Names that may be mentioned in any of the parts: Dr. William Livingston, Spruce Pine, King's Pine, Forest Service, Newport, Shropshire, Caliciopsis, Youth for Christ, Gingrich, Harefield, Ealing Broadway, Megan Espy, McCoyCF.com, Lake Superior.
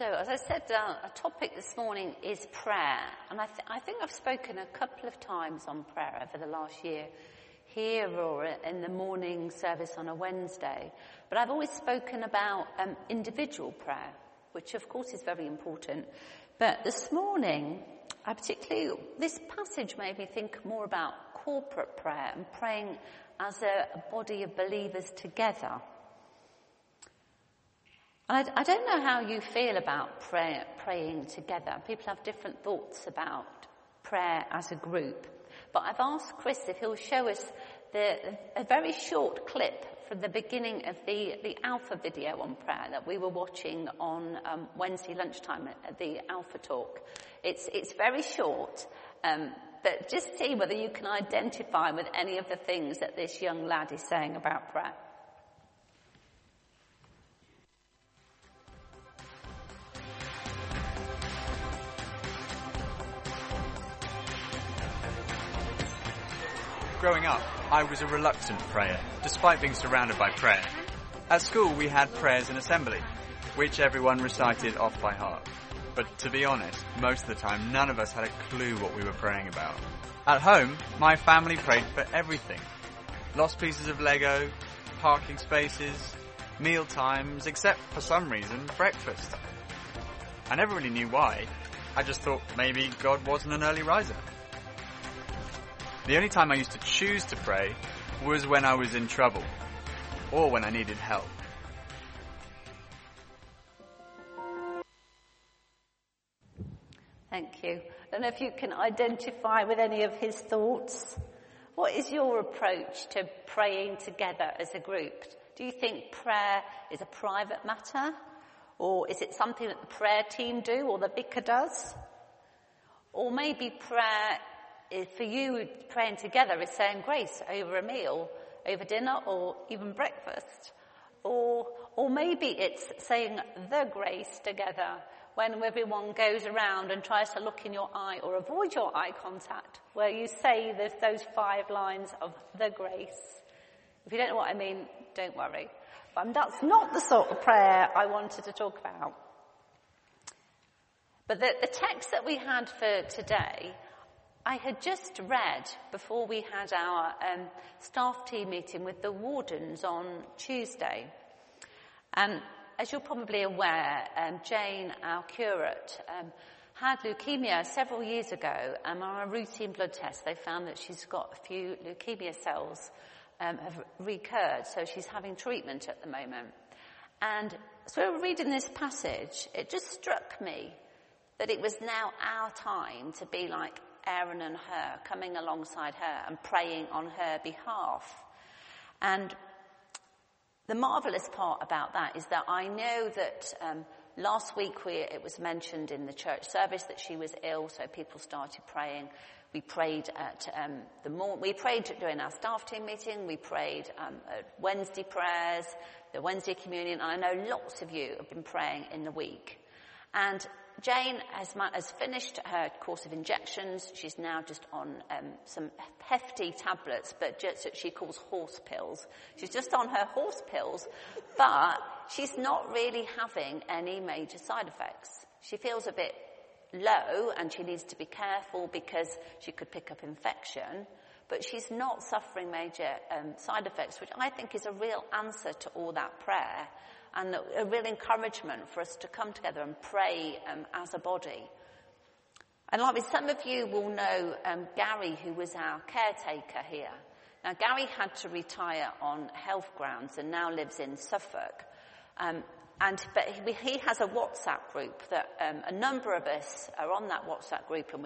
So, as I said, our topic this morning is prayer. And I think I've spoken a couple of times on prayer over the last year here or in the morning service on a Wednesday. But I've always spoken about individual prayer, which of course is very important. But this morning, this passage made me think more about corporate prayer and praying as a body of believers together. And I don't know how you feel about praying together. People have different thoughts about prayer as a group. But I've asked Chris if he'll show us a very short clip from the beginning of the Alpha video on prayer that we were watching on Wednesday lunchtime at the Alpha Talk. It's very short, but just see whether you can identify with any of the things that this young lad is saying about prayer. Growing up, I was a reluctant prayer, despite being surrounded by prayer. At school, we had prayers in assembly, which everyone recited off by heart. But to be honest, most of the time, none of us had a clue what we were praying about. At home, my family prayed for everything. Lost pieces of Lego, parking spaces, meal times, except for some reason, breakfast. I never really knew why. I just thought maybe God wasn't an early riser. The only time I used to choose to pray was when I was in trouble or when I needed help. Thank you. I don't know if you can identify with any of his thoughts. What is your approach to praying together as a group? Do you think prayer is a private matter? Or is it something that the prayer team do or the vicar does? Or maybe prayer for you, praying together is saying grace over a meal, over dinner or even breakfast. Or maybe it's saying the grace together when everyone goes around and tries to look in your eye or avoid your eye contact, where you say those 5 lines of the grace. If you don't know what I mean, don't worry. But that's not the sort of prayer I wanted to talk about. But the text that we had for today, I had just read before we had our staff team meeting with the wardens on Tuesday. And as you're probably aware, Jane, our curate, had leukemia several years ago. On a routine blood test, they found that she's got a few leukemia cells have recurred. So she's having treatment at the moment. And so reading this passage, it just struck me that it was now our time to be like Aaron and her, coming alongside her and praying on her behalf. And the marvellous part about that is that I know that last week it was mentioned in the church service that she was ill, so people started praying. We prayed at we prayed during our staff team meeting. We prayed at Wednesday prayers, the Wednesday communion. And I know lots of you have been praying in the week. And Jane has finished her course of injections. She's now just on some hefty tablets, but just that she calls horse pills. She's just on her horse pills, but she's not really having any major side effects. She feels a bit low and she needs to be careful because she could pick up infection, but she's not suffering major side effects, which I think is a real answer to all that prayer. And a real encouragement for us to come together and pray as a body. And likely some of you will know Gary, who was our caretaker here. Now, Gary had to retire on health grounds and now lives in Suffolk. But he has a WhatsApp group that a number of us are on that WhatsApp group, and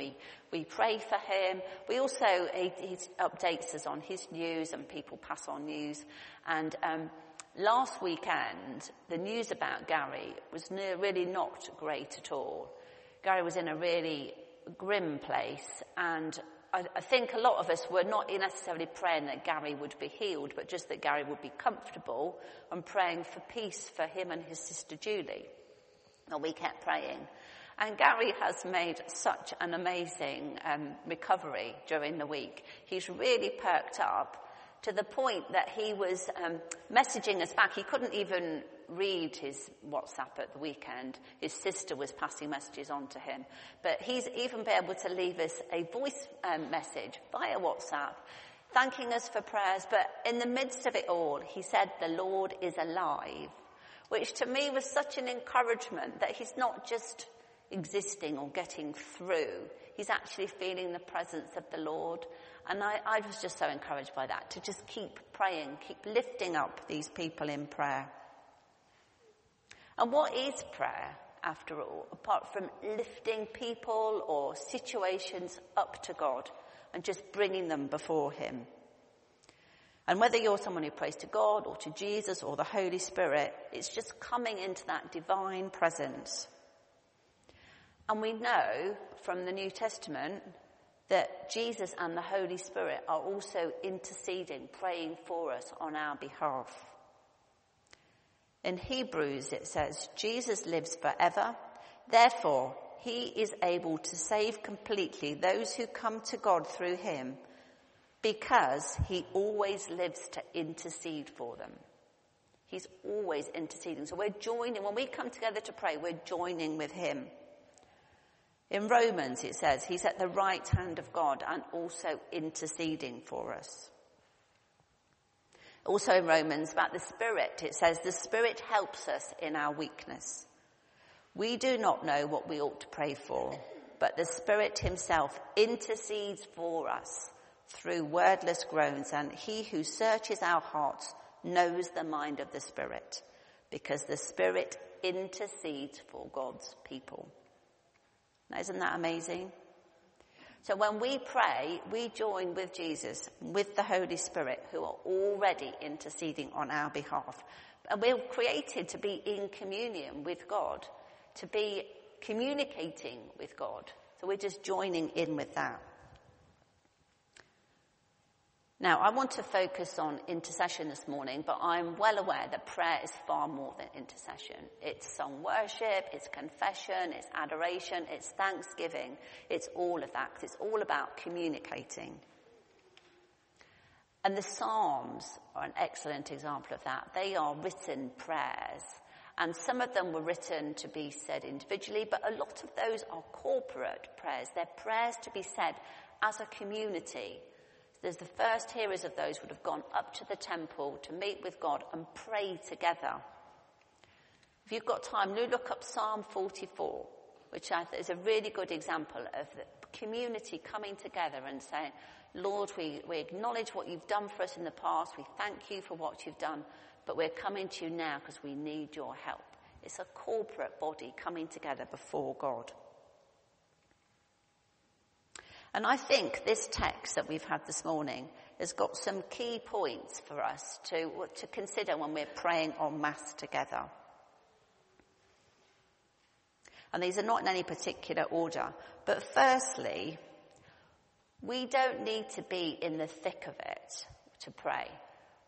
we pray for him. We also he updates us on his news, and people pass on news. And last weekend, the news about Gary was really not great at all. Gary was in a really grim place, and I think a lot of us were not necessarily praying that Gary would be healed, but just that Gary would be comfortable, and praying for peace for him and his sister Julie. And we kept praying. And Gary has made such an amazing recovery during the week. He's really perked up. to the point that he was messaging us back. He couldn't even read his WhatsApp at the weekend. His sister was passing messages on to him. But he's even been able to leave us a voice message via WhatsApp, thanking us for prayers. But in the midst of it all, he said, "The Lord is alive," which to me was such an encouragement that he's not just existing or getting through. He's actually feeling the presence of the Lord. And I was just so encouraged by that, to just keep praying, keep lifting up these people in prayer. And what is prayer, after all, apart from lifting people or situations up to God and just bringing them before him? And whether you're someone who prays to God or to Jesus or the Holy Spirit, it's just coming into that divine presence. And we know from the New Testament that Jesus and the Holy Spirit are also interceding, praying for us on our behalf. In Hebrews it says, "Jesus lives forever. Therefore, he is able to save completely those who come to God through him, because he always lives to intercede for them." He's always interceding. So we're joining. When we come together to pray, we're joining with him. In Romans, it says, he's at the right hand of God and also interceding for us. Also in Romans, about the Spirit, it says, "The Spirit helps us in our weakness. We do not know what we ought to pray for, but the Spirit himself intercedes for us through wordless groans, and he who searches our hearts knows the mind of the Spirit, because the Spirit intercedes for God's people." Now, isn't that amazing? So when we pray, we join with Jesus, with the Holy Spirit, who are already interceding on our behalf. And we're created to be in communion with God, to be communicating with God. So we're just joining in with that. Now, I want to focus on intercession this morning, but I'm well aware that prayer is far more than intercession. It's song worship, it's confession, it's adoration, it's thanksgiving. It's all of that, because it's all about communicating. And the Psalms are an excellent example of that. They are written prayers, and some of them were written to be said individually, but a lot of those are corporate prayers. They're prayers to be said as a community. The first hearers of those would have gone up to the temple to meet with God and pray together. If you've got time, look up Psalm 44, which I think is a really good example of the community coming together and saying, "Lord, we acknowledge what you've done for us in the past. We thank you for what you've done, but we're coming to you now because we need your help." It's a corporate body coming together before God. And I think this text that we've had this morning has got some key points for us to consider when we're praying en masse together. And these are not in any particular order. But firstly, we don't need to be in the thick of it to pray.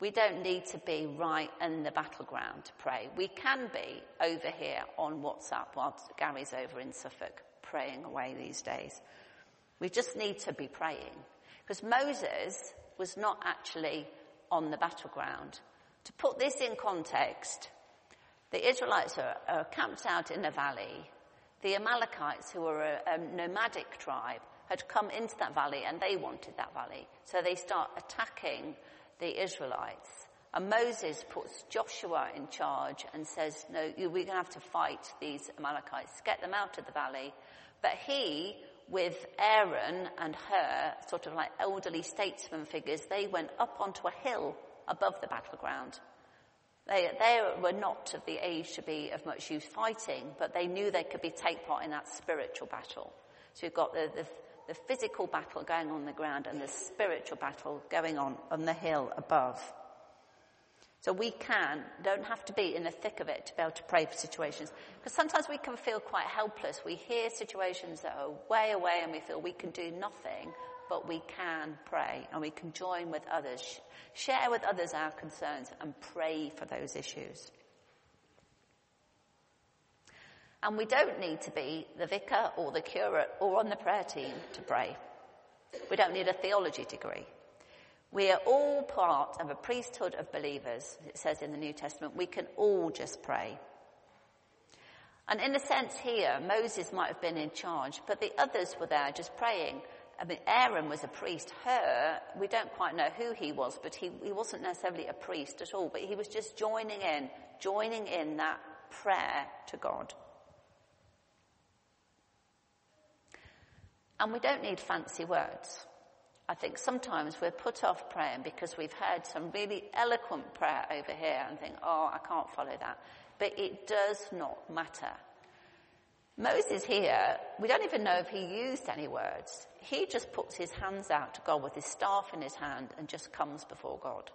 We don't need to be right in the battleground to pray. We can be over here on WhatsApp while Gary's over in Suffolk praying away these days. We just need to be praying. Because Moses was not actually on the battleground. To put this in context, the Israelites are camped out in a valley. The Amalekites, who were a nomadic tribe, had come into that valley and they wanted that valley. So they start attacking the Israelites. And Moses puts Joshua in charge and says, "No, we're going to have to fight these Amalekites, get them out of the valley." But he, with Aaron and Hur, sort of like elderly statesman figures, they went up onto a hill above the battleground. They were not of the age to be of much use fighting, but they knew they could be take part in that spiritual battle. So you've got the physical battle going on the ground and the spiritual battle going on the hill above. So we don't have to be in the thick of it to be able to pray for situations. Because sometimes we can feel quite helpless. We hear situations that are way away and we feel we can do nothing, but we can pray and we can join with others, share with others our concerns and pray for those issues. And we don't need to be the vicar or the curate or on the prayer team to pray. We don't need a theology degree. We are all part of a priesthood of believers, it says in the New Testament. We can all just pray. And in a sense here, Moses might have been in charge, but the others were there just praying. I mean, Aaron was a priest. Hur, we don't quite know who he was, but he wasn't necessarily a priest at all, but he was just joining in that prayer to God. And we don't need fancy words. I think sometimes we're put off praying because we've heard some really eloquent prayer over here and think, oh, I can't follow that. But it does not matter. Moses here, we don't even know if he used any words. He just puts his hands out to God with his staff in his hand and just comes before God.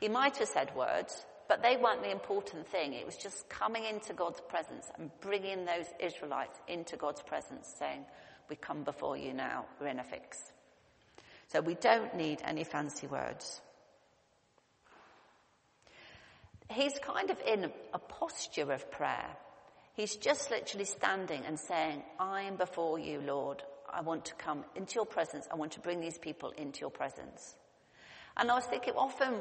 He might have said words, but they weren't the important thing. It was just coming into God's presence and bringing those Israelites into God's presence, saying, we come before you now, we're in a fix. So we don't need any fancy words. He's kind of in a posture of prayer. He's just literally standing and saying, I'm before you, Lord. I want to come into your presence. I want to bring these people into your presence. And I was thinking, often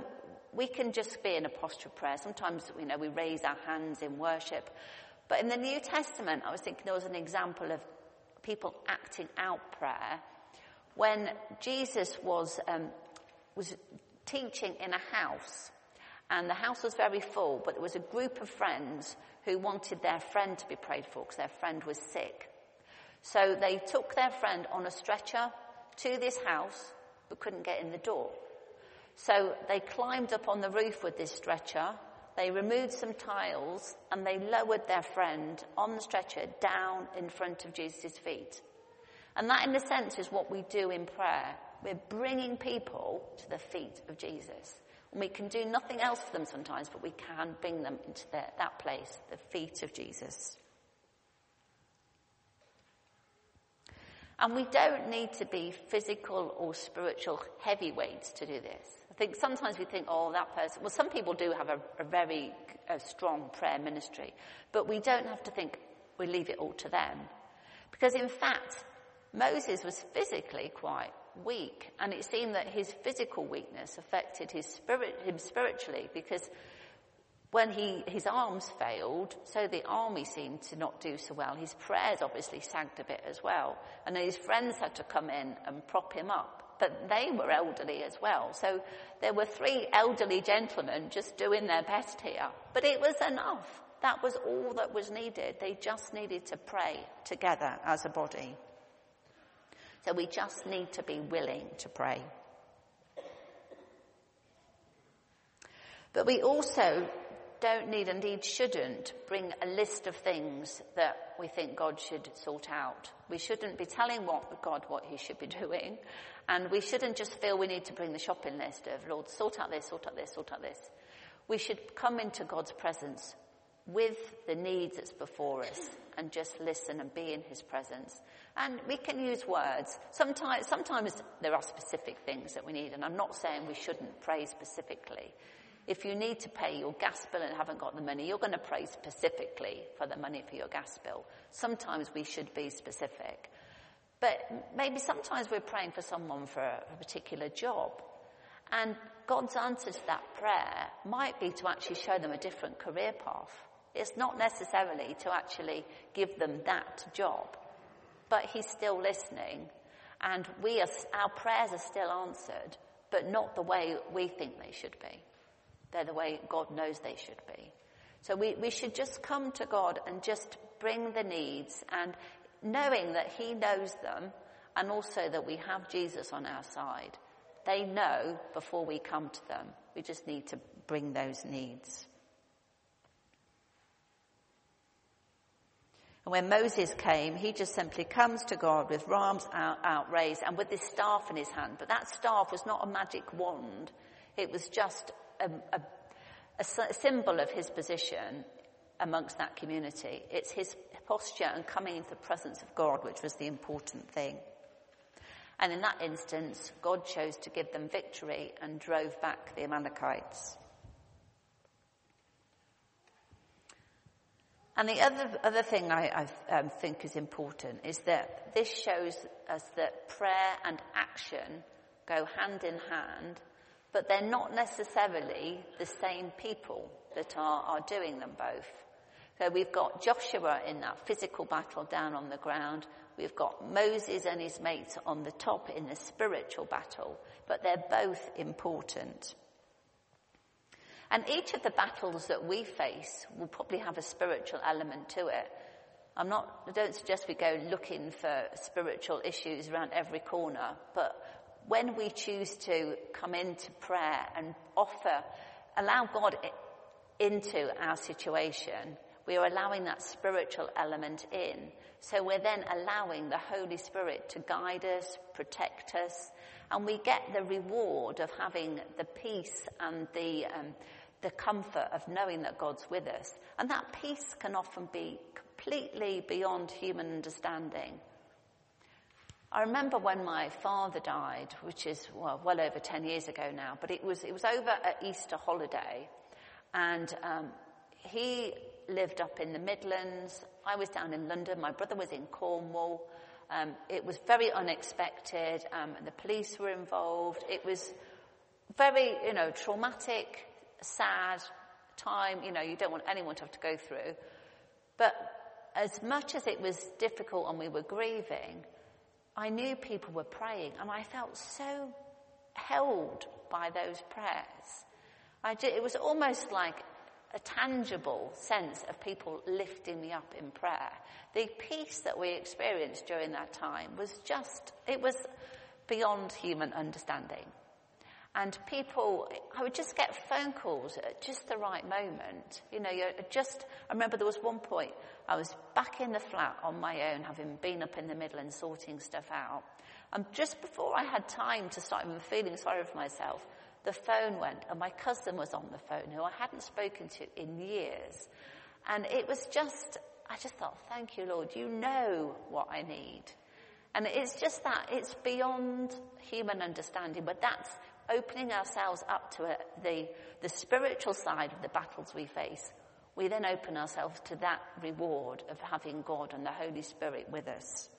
we can just be in a posture of prayer. Sometimes, we raise our hands in worship. But in the New Testament, I was thinking there was an example of people acting out prayer. When Jesus was teaching in a house, and the house was very full, but there was a group of friends who wanted their friend to be prayed for because their friend was sick. So they took their friend on a stretcher to this house, but couldn't get in the door. So they climbed up on the roof with this stretcher, they removed some tiles, and they lowered their friend on the stretcher down in front of Jesus' feet. And that, in a sense, is what we do in prayer. We're bringing people to the feet of Jesus. And we can do nothing else for them sometimes, but we can bring them into that place, the feet of Jesus. And we don't need to be physical or spiritual heavyweights to do this. I think sometimes we think, oh, that person... Well, some people do have a very strong prayer ministry, but we don't have to think we leave it all to them. Because, in fact... Moses was physically quite weak, and it seemed that his physical weakness affected him spiritually, because when his arms failed, so the army seemed to not do so well. His prayers obviously sagged a bit as well, and his friends had to come in and prop him up, but they were elderly as well. So there were 3 elderly gentlemen just doing their best here, but it was enough. That was all that was needed. They just needed to pray together as a body. So we just need to be willing to pray. But we also don't need, and indeed shouldn't, bring a list of things that we think God should sort out. We shouldn't be telling God what he should be doing. And we shouldn't just feel we need to bring the shopping list of, Lord, sort out this, sort out this, sort out this. We should come into God's presence with the needs that's before us and just listen and be in his presence. And we can use words. Sometimes there are specific things that we need, and I'm not saying we shouldn't pray specifically. If you need to pay your gas bill and haven't got the money, you're going to pray specifically for the money for your gas bill. Sometimes we should be specific. But maybe sometimes we're praying for someone for a particular job, and God's answer to that prayer might be to actually show them a different career path. It's not necessarily to actually give them that job, but he's still listening, and our prayers are still answered, but not the way we think they should be. They're the way God knows they should be. So we should just come to God and just bring the needs, and knowing that he knows them, and also that we have Jesus on our side. They know before we come to them. We just need to bring those needs. And when Moses came, he just simply comes to God with arms outraised and with his staff in his hand. But that staff was not a magic wand. It was just a symbol of his position amongst that community. It's his posture and coming into the presence of God, which was the important thing. And in that instance, God chose to give them victory and drove back the Amalekites. And the other thing I think is important is that this shows us that prayer and action go hand in hand, but they're not necessarily the same people that are doing them both. So we've got Joshua in that physical battle down on the ground. We've got Moses and his mates on the top in the spiritual battle, but they're both important. And each of the battles that we face will probably have a spiritual element to it. I don't suggest we go looking for spiritual issues around every corner, but when we choose to come into prayer and allow God into our situation, we are allowing that spiritual element in. So we're then allowing the Holy Spirit to guide us, protect us, and we get the reward of having the peace and the comfort of knowing that God's with us. And that peace can often be completely beyond human understanding. I remember when my father died, which is well over 10 years ago now, but it was over at Easter holiday, and he lived up in the Midlands. I was down in London. My brother was in Cornwall. It was very unexpected. The police were involved. It was very, traumatic, sad time. You don't want anyone to have to go through. But as much as it was difficult and we were grieving, I knew people were praying, and I felt so held by those prayers. It was almost like a tangible sense of people lifting me up in prayer. The peace that we experienced during that time was it was beyond human understanding. And I would just get phone calls at just the right moment. I remember there was one point, I was back in the flat on my own, having been up in the Midlands sorting stuff out. And just before I had time to start even feeling sorry for myself, the phone went, and my cousin was on the phone, who I hadn't spoken to in years. And it was I just thought, thank you, Lord, you know what I need. And it's just that, it's beyond human understanding, but that's opening ourselves up to the spiritual side of the battles we face. We then open ourselves to that reward of having God and the Holy Spirit with us.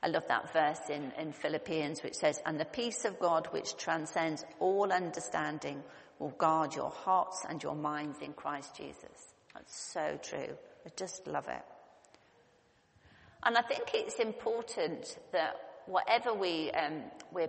I love that verse in Philippians, which says, "And the peace of God, which transcends all understanding, will guard your hearts and your minds in Christ Jesus." That's so true. I just love it. And I think it's important that whatever we're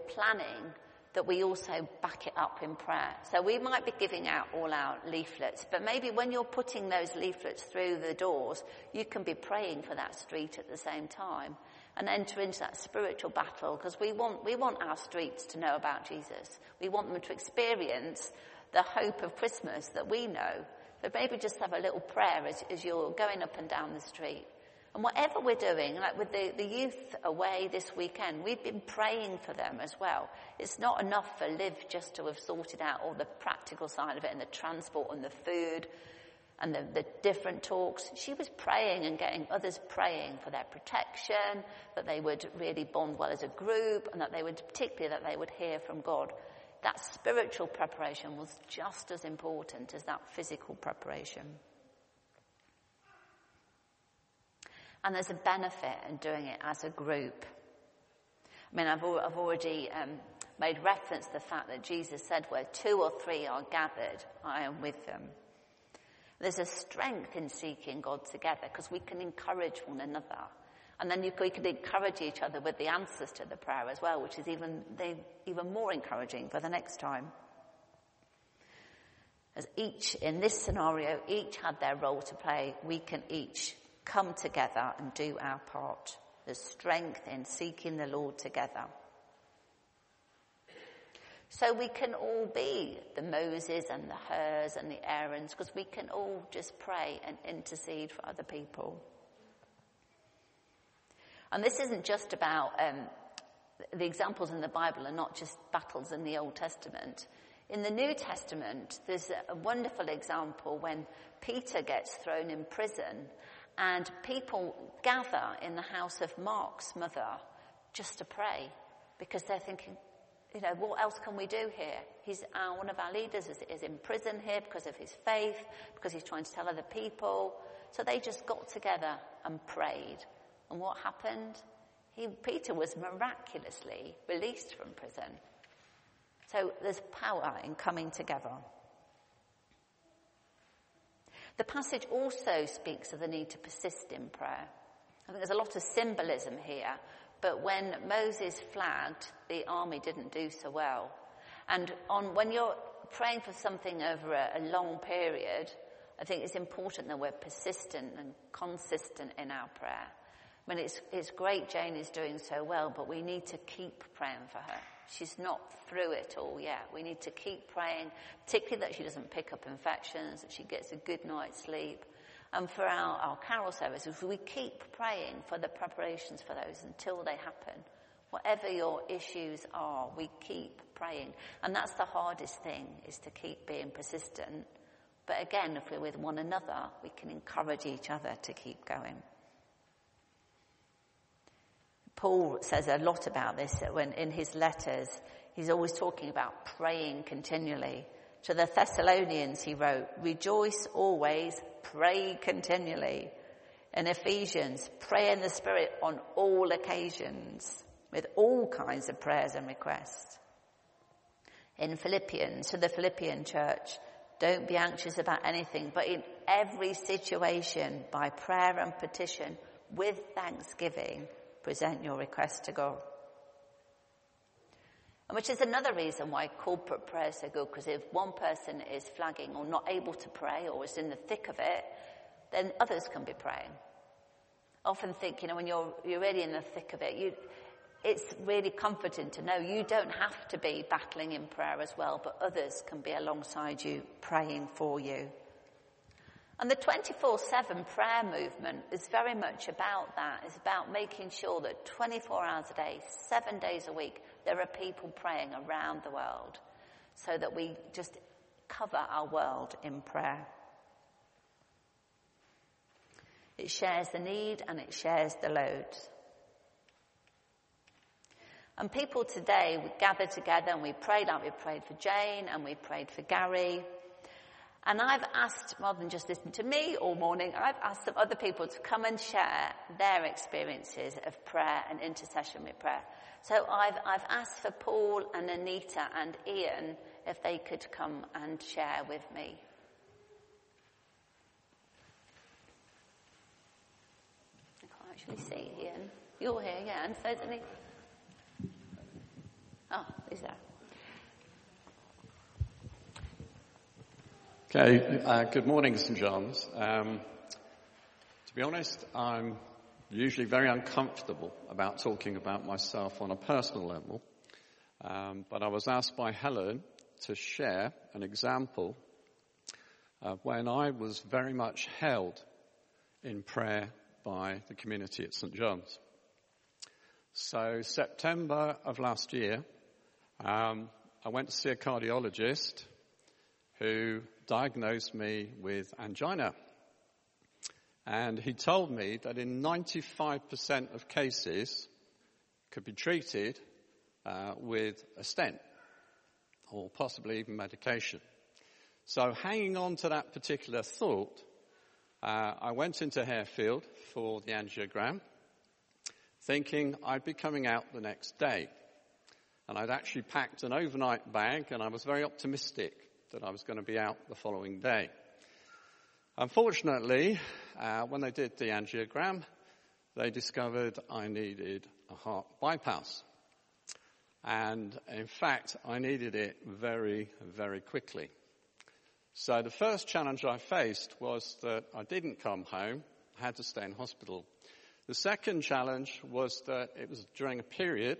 planning, that we also back it up in prayer. So we might be giving out all our leaflets, but maybe when you're putting those leaflets through the doors, you can be praying for that street at the same time and enter into that spiritual battle, because we want our streets to know about Jesus. We want them to experience the hope of Christmas that we know. But maybe just have a little prayer as you're going up and down the street. And whatever we're doing, like with the youth away this weekend, we've been praying for them as well. It's not enough for Liv just to have sorted out all the practical side of it and the transport and the food and the different talks. She was praying and getting others praying for their protection, that they would really bond well as a group, and that they would, particularly, that they would hear from God. That spiritual preparation was just as important as that physical preparation. And there's a benefit in doing it as a group. I mean, I've already made reference to the fact that Jesus said, where two or three are gathered, I am with them. There's a strength in seeking God together, because we can encourage one another. And then we can encourage each other with the answers to the prayer as well, which is even more encouraging for the next time. As each, in this scenario, each had their role to play, we can each come together and do our part. There's strength in seeking the Lord together. So we can all be the Moses and the Hers and the Aarons, because we can all just pray and intercede for other people. And this isn't just about the examples in the Bible are not just battles in the Old Testament. In the New Testament, there's a wonderful example when Peter gets thrown in prison, and people gather in the house of Mark's mother just to pray, because they're thinking, what else can we do here? One of our leaders is in prison here because of his faith, because he's trying to tell other people. So they just got together and prayed. And what happened? Peter was miraculously released from prison. So there's power in coming together. The passage also speaks of the need to persist in prayer. I think there's a lot of symbolism here, but when Moses flagged, the army didn't do so well. And when you're praying for something over a long period, I think it's important that we're persistent and consistent in our prayer. I mean, it's great Jane is doing so well, but we need to keep praying for her. She's not through it all yet. We need to keep praying, particularly that she doesn't pick up infections, that she gets a good night's sleep. And for our carol services, we keep praying for the preparations for those until they happen. Whatever your issues are, we keep praying. And that's the hardest thing, is to keep being persistent. But again, if we're with one another, we can encourage each other to keep going. Paul says a lot about this when in his letters. He's always talking about praying continually. To the Thessalonians, he wrote, "Rejoice always, pray continually." In Ephesians, "Pray in the Spirit on all occasions, with all kinds of prayers and requests." In Philippians, to the Philippian church, "Don't be anxious about anything, but in every situation, by prayer and petition, with thanksgiving, present your request to God." And which is another reason why corporate prayer is so good, because if one person is flagging or not able to pray or is in the thick of it, then others can be praying. I often think, when you're really in the thick of it, it's really comforting to know you don't have to be battling in prayer as well, but others can be alongside you praying for you. And the 24/7 prayer movement is very much about that. It's about making sure that 24 hours a day, 7 days a week, there are people praying around the world, so that we just cover our world in prayer. It shares the need and it shares the load. And people today, we gather together and we pray, like we prayed for Jane and we prayed for Gary. And I've asked, rather than just listen to me all morning, I've asked some other people to come and share their experiences of prayer and intercession with prayer. So I've asked for Paul and Anita and Ian if they could come and share with me. I can't actually see Ian. You're here, yeah, and so is Anita. Oh, he's there. Okay, good morning, St. John's. To be honest, I'm usually very uncomfortable about talking about myself on a personal level, but I was asked by Helen to share an example of when I was very much held in prayer by the community at St. John's. So September of last year, I went to see a cardiologist who diagnosed me with angina. And he told me that in 95% of cases could be treated with a stent or possibly even medication. So hanging on to that particular thought, I went into Harefield for the angiogram, thinking I'd be coming out the next day. And I'd actually packed an overnight bag, and I was very optimistic that I was going to be out the following day. Unfortunately, when they did the angiogram, they discovered I needed a heart bypass. And in fact, I needed it very, very quickly. So the first challenge I faced was that I didn't come home, I had to stay in hospital. The second challenge was that it was during a period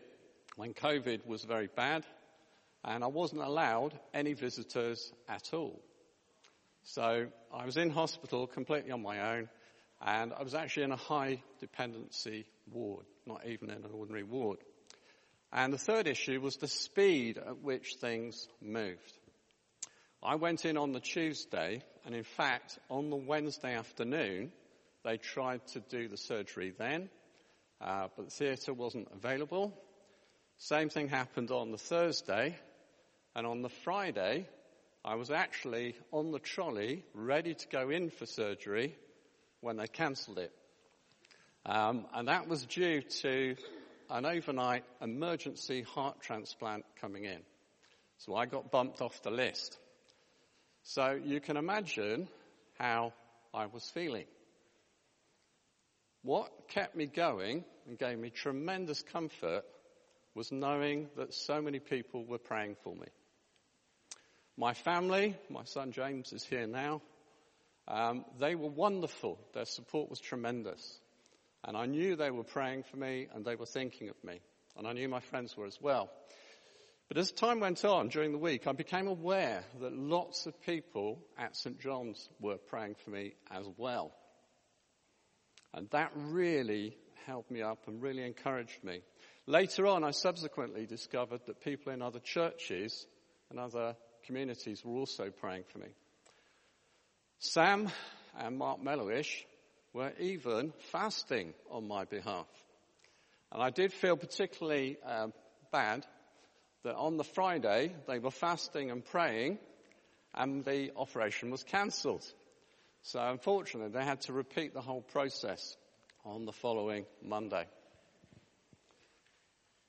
when COVID was very bad, and I wasn't allowed any visitors at all. So I was in hospital completely on my own, and I was actually in a high dependency ward, not even in an ordinary ward. And the third issue was the speed at which things moved. I went in on the Tuesday, and in fact, on the Wednesday afternoon, they tried to do the surgery then, but the theatre wasn't available. Same thing happened on the Thursday. And on the Friday, I was actually on the trolley, ready to go in for surgery, when they cancelled it. And that was due to an overnight emergency heart transplant coming in. So I got bumped off the list. So you can imagine how I was feeling. What kept me going and gave me tremendous comfort was knowing that so many people were praying for me. My family, my son James is here now, they were wonderful. Their support was tremendous. And I knew they were praying for me and they were thinking of me. And I knew my friends were as well. But as time went on during the week, I became aware that lots of people at St. John's were praying for me as well. And that really held me up and really encouraged me. Later on, I subsequently discovered that people in other churches and other communities were also praying for me. Sam and Mark Mellowish were even fasting on my behalf. And I did feel particularly bad that on the Friday they were fasting and praying and the operation was cancelled. So unfortunately they had to repeat the whole process on the following Monday.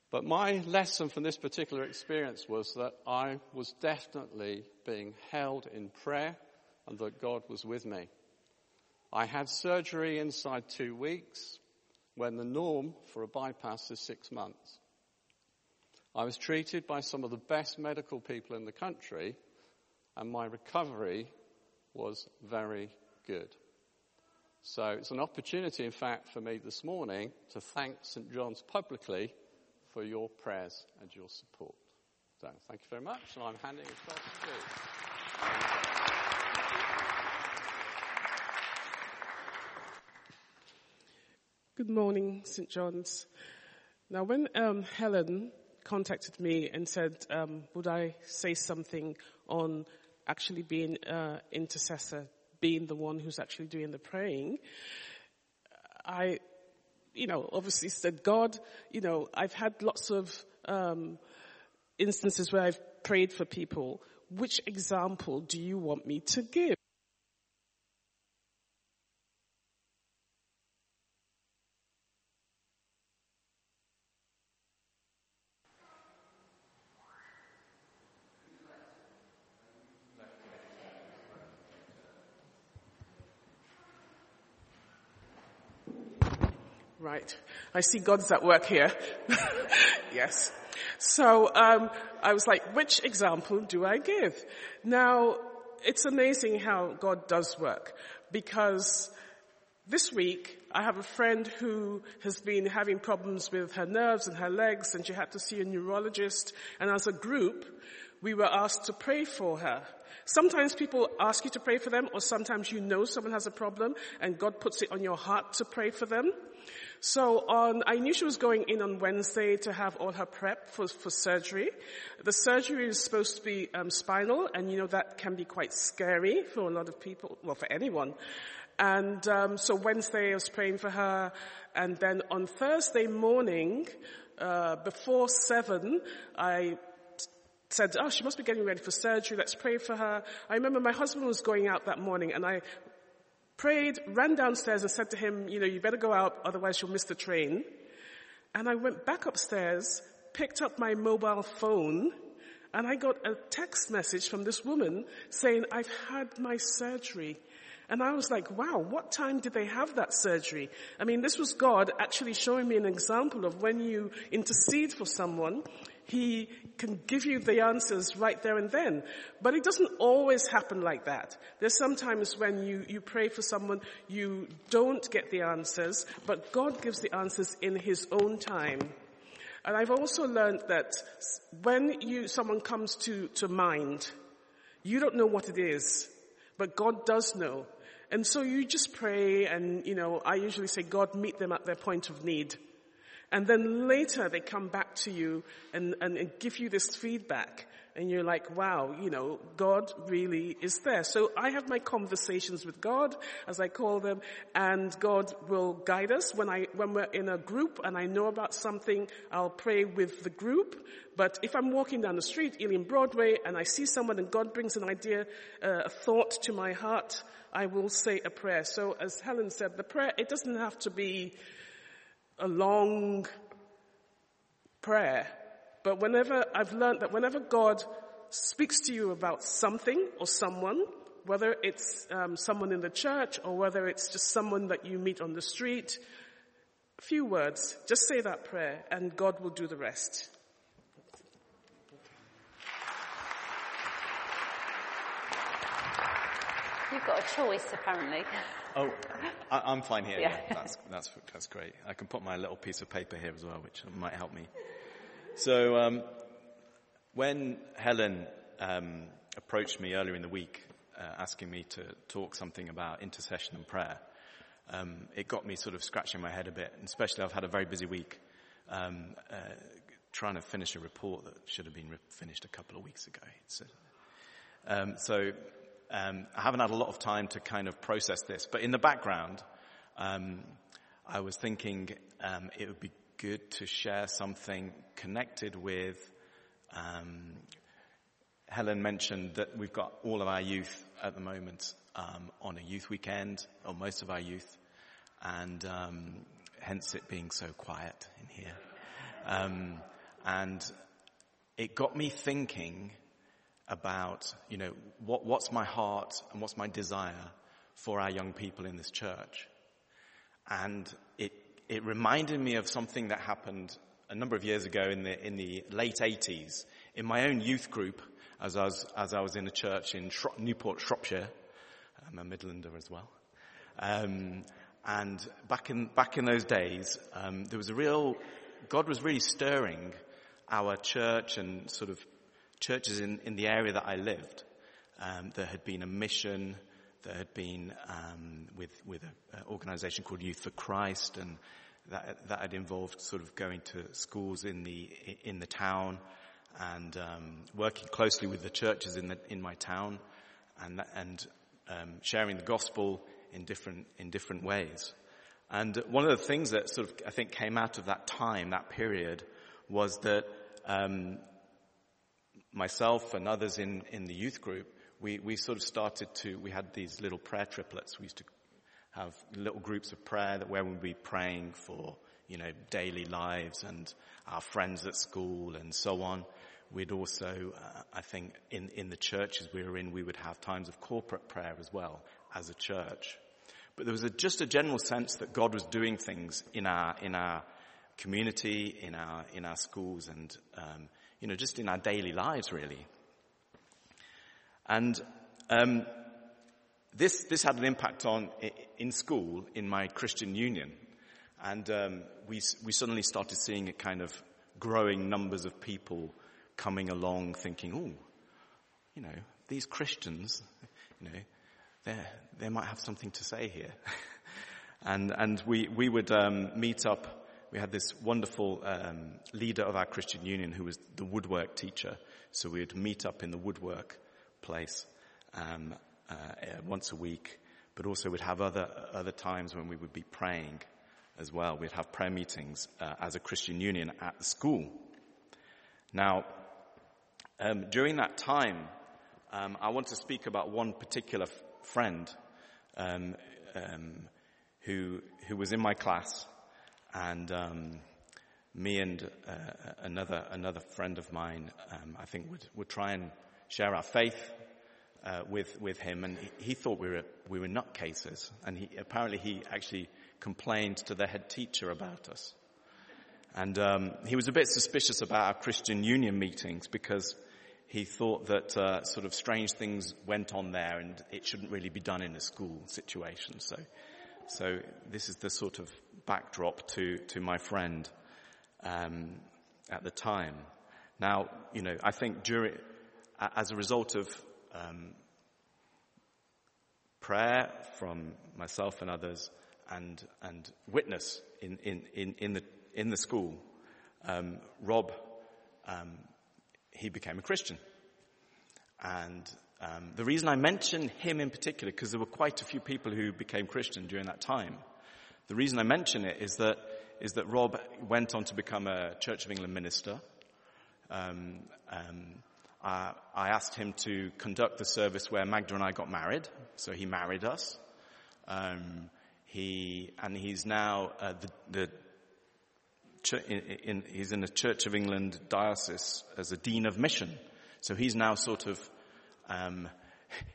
But my lesson from this particular experience was that I was definitely being held in prayer and that God was with me. I had surgery inside 2 weeks when the norm for a bypass is 6 months. I was treated by some of the best medical people in the country and my recovery was very good. So it's an opportunity, in fact, for me this morning to thank St. John's publicly for your prayers and your support. So thank you very much, and I'm handing it across to you. Good morning, St. John's. Now, when Helen contacted me and said, would I say something on actually being an intercessor, being the one who's actually doing the praying, I obviously said, God, I've had lots of instances where I've prayed for people. Which example do you want me to give? Right. I see God's at work here. Yes. So I was like, which example do I give? Now, it's amazing how God does work, because this week I have a friend who has been having problems with her nerves and her legs, and she had to see a neurologist, and as a group we were asked to pray for her. Sometimes people ask you to pray for them, or sometimes someone has a problem and God puts it on your heart to pray for them. So I knew she was going in on Wednesday to have all her prep for surgery. The surgery is supposed to be spinal, and that can be quite scary for a lot of people, well, for anyone. And so Wednesday I was praying for her, and then on Thursday morning, before 7, I said, oh, she must be getting ready for surgery, let's pray for her. I remember my husband was going out that morning, and I prayed, ran downstairs and said to him, you better go out, otherwise you'll miss the train. And I went back upstairs, picked up my mobile phone, and I got a text message from this woman saying, I've had my surgery. And I was like, wow, what time did they have that surgery? I mean, this was God actually showing me an example of when you intercede for someone, He can give you the answers right there and then. But it doesn't always happen like that. There's sometimes when you pray for someone, you don't get the answers, but God gives the answers in His own time. And I've also learned that when someone comes to mind, you don't know what it is, but God does know. And so you just pray, and I usually say, God, meet them at their point of need. And then later they come back to you and give you this feedback. And you're like, wow, God really is there. So I have my conversations with God, as I call them, and God will guide us. When we're in a group and I know about something, I'll pray with the group. But if I'm walking down the street, Ealing Broadway, and I see someone and God brings an idea, a thought to my heart, I will say a prayer. So as Helen said, the prayer, it doesn't have to be a long prayer. But whenever I've learned that whenever God speaks to you about something or someone, whether it's someone in the church or whether it's just someone that you meet on the street, a few words, just say that prayer and God will do the rest. You've got a choice, apparently. Oh, I'm fine here. Yeah. That's great. I can put my little piece of paper here as well, which might help me. So when Helen approached me earlier in the week asking me to talk something about intercession and prayer, it got me sort of scratching my head a bit, and especially I've had a very busy week trying to finish a report that should have been finished a couple of weeks ago. So I haven't had a lot of time to kind of process this, but in the background, I was thinking it would be good to share something connected with, Helen mentioned that we've got all of our youth at the moment on a youth weekend, or most of our youth, and hence it being so quiet in here. And it got me thinking about, you know, what's my heart and what's my desire for our young people in this church. And it reminded me of something that happened a number of years ago in the late 80s in my own youth group, as I was in a church in Newport, Shropshire. I'm a Midlander as well. And back in those days, there was God was really stirring our church and sort of churches in the area that I lived. There had been a mission. There had been with an organisation called Youth for Christ, and that had involved sort of going to schools in the town and working closely with the churches in my town, and sharing the gospel in different ways. And one of the things that sort of I think came out of that time, that period, was that myself and others in the youth group, we sort of we had these little prayer triplets. We used to have little groups of prayer where we'd be praying for, you know, daily lives and our friends at school and so on. We'd also, I think, in the churches we were in, we would have times of corporate prayer as well as a church. But there was just a general sense that God was doing things in our community, in our schools, and you know, just in our daily lives, really. And this had an impact in school, in my Christian union, and we suddenly started seeing a kind of growing numbers of people coming along, thinking, "Oh, you know, these Christians, you know, they might have something to say here," and we would meet up. We had this wonderful leader of our Christian union who was the woodwork teacher. So we would meet up in the woodwork place once a week, but also we'd have other times when we would be praying as well. We'd have prayer meetings as a Christian union at the school. Now, during that time, I want to speak about one particular friend who was in my class. And me and another friend of mine, I think, would try and share our faith with him. And he thought we were nutcases. And he actually complained to the head teacher about us. And he was a bit suspicious about our Christian union meetings because he thought that sort of strange things went on there, and it shouldn't really be done in a school situation. So this is the sort of backdrop to my friend at the time. Now, you know, I think as a result of prayer from myself and others, and witness in the school, Rob, he became a Christian. And the reason I mention him in particular, because there were quite a few people who became Christian during that time. The reason I mention it is that Rob went on to become a Church of England minister. I asked him to conduct the service where Magda and I got married, so he married us. He's now the he's in the Church of England diocese as a dean of mission. So he's now sort of,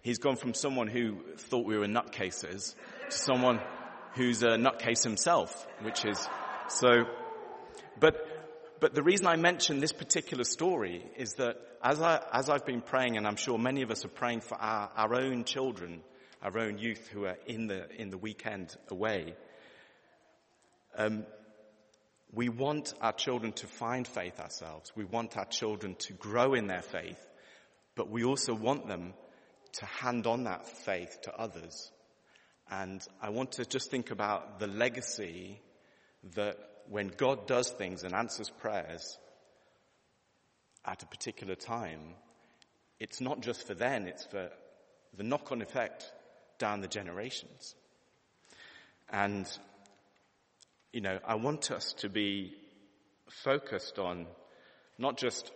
he's gone from someone who thought we were nutcases to someone who's a nutcase himself, which is, so, but the reason I mention this particular story is that as I've been praying, and I'm sure many of us are praying for our own children, our own youth who are in the weekend away, we want our children to find faith ourselves. We want our children to grow in their faith, but we also want them to hand on that faith to others. And I want to just think about the legacy that when God does things and answers prayers at a particular time, it's not just for then, it's for the knock-on effect down the generations. And, you know, I want us to be focused on not just,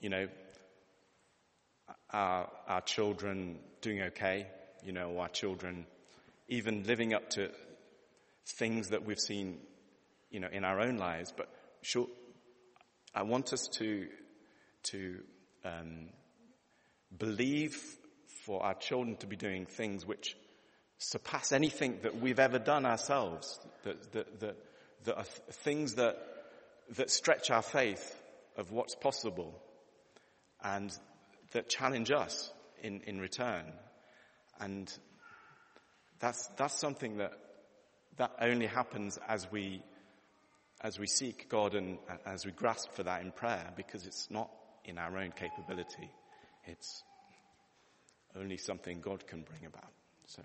you know, our children doing okay, you know, our children even living up to things that we've seen, you know, in our own lives, but sure, I want us to believe for our children to be doing things which surpass anything that we've ever done ourselves, that are things that stretch our faith of what's possible and that challenge us in return. And that's something that only happens as we seek God and as we grasp for that in prayer, because it's not in our own capability. It's only something God can bring about. So.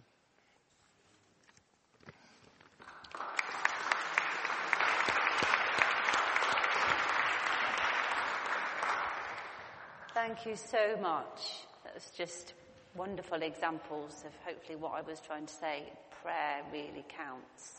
Thank you so much. That was just wonderful examples of hopefully what I was trying to say. Prayer really counts.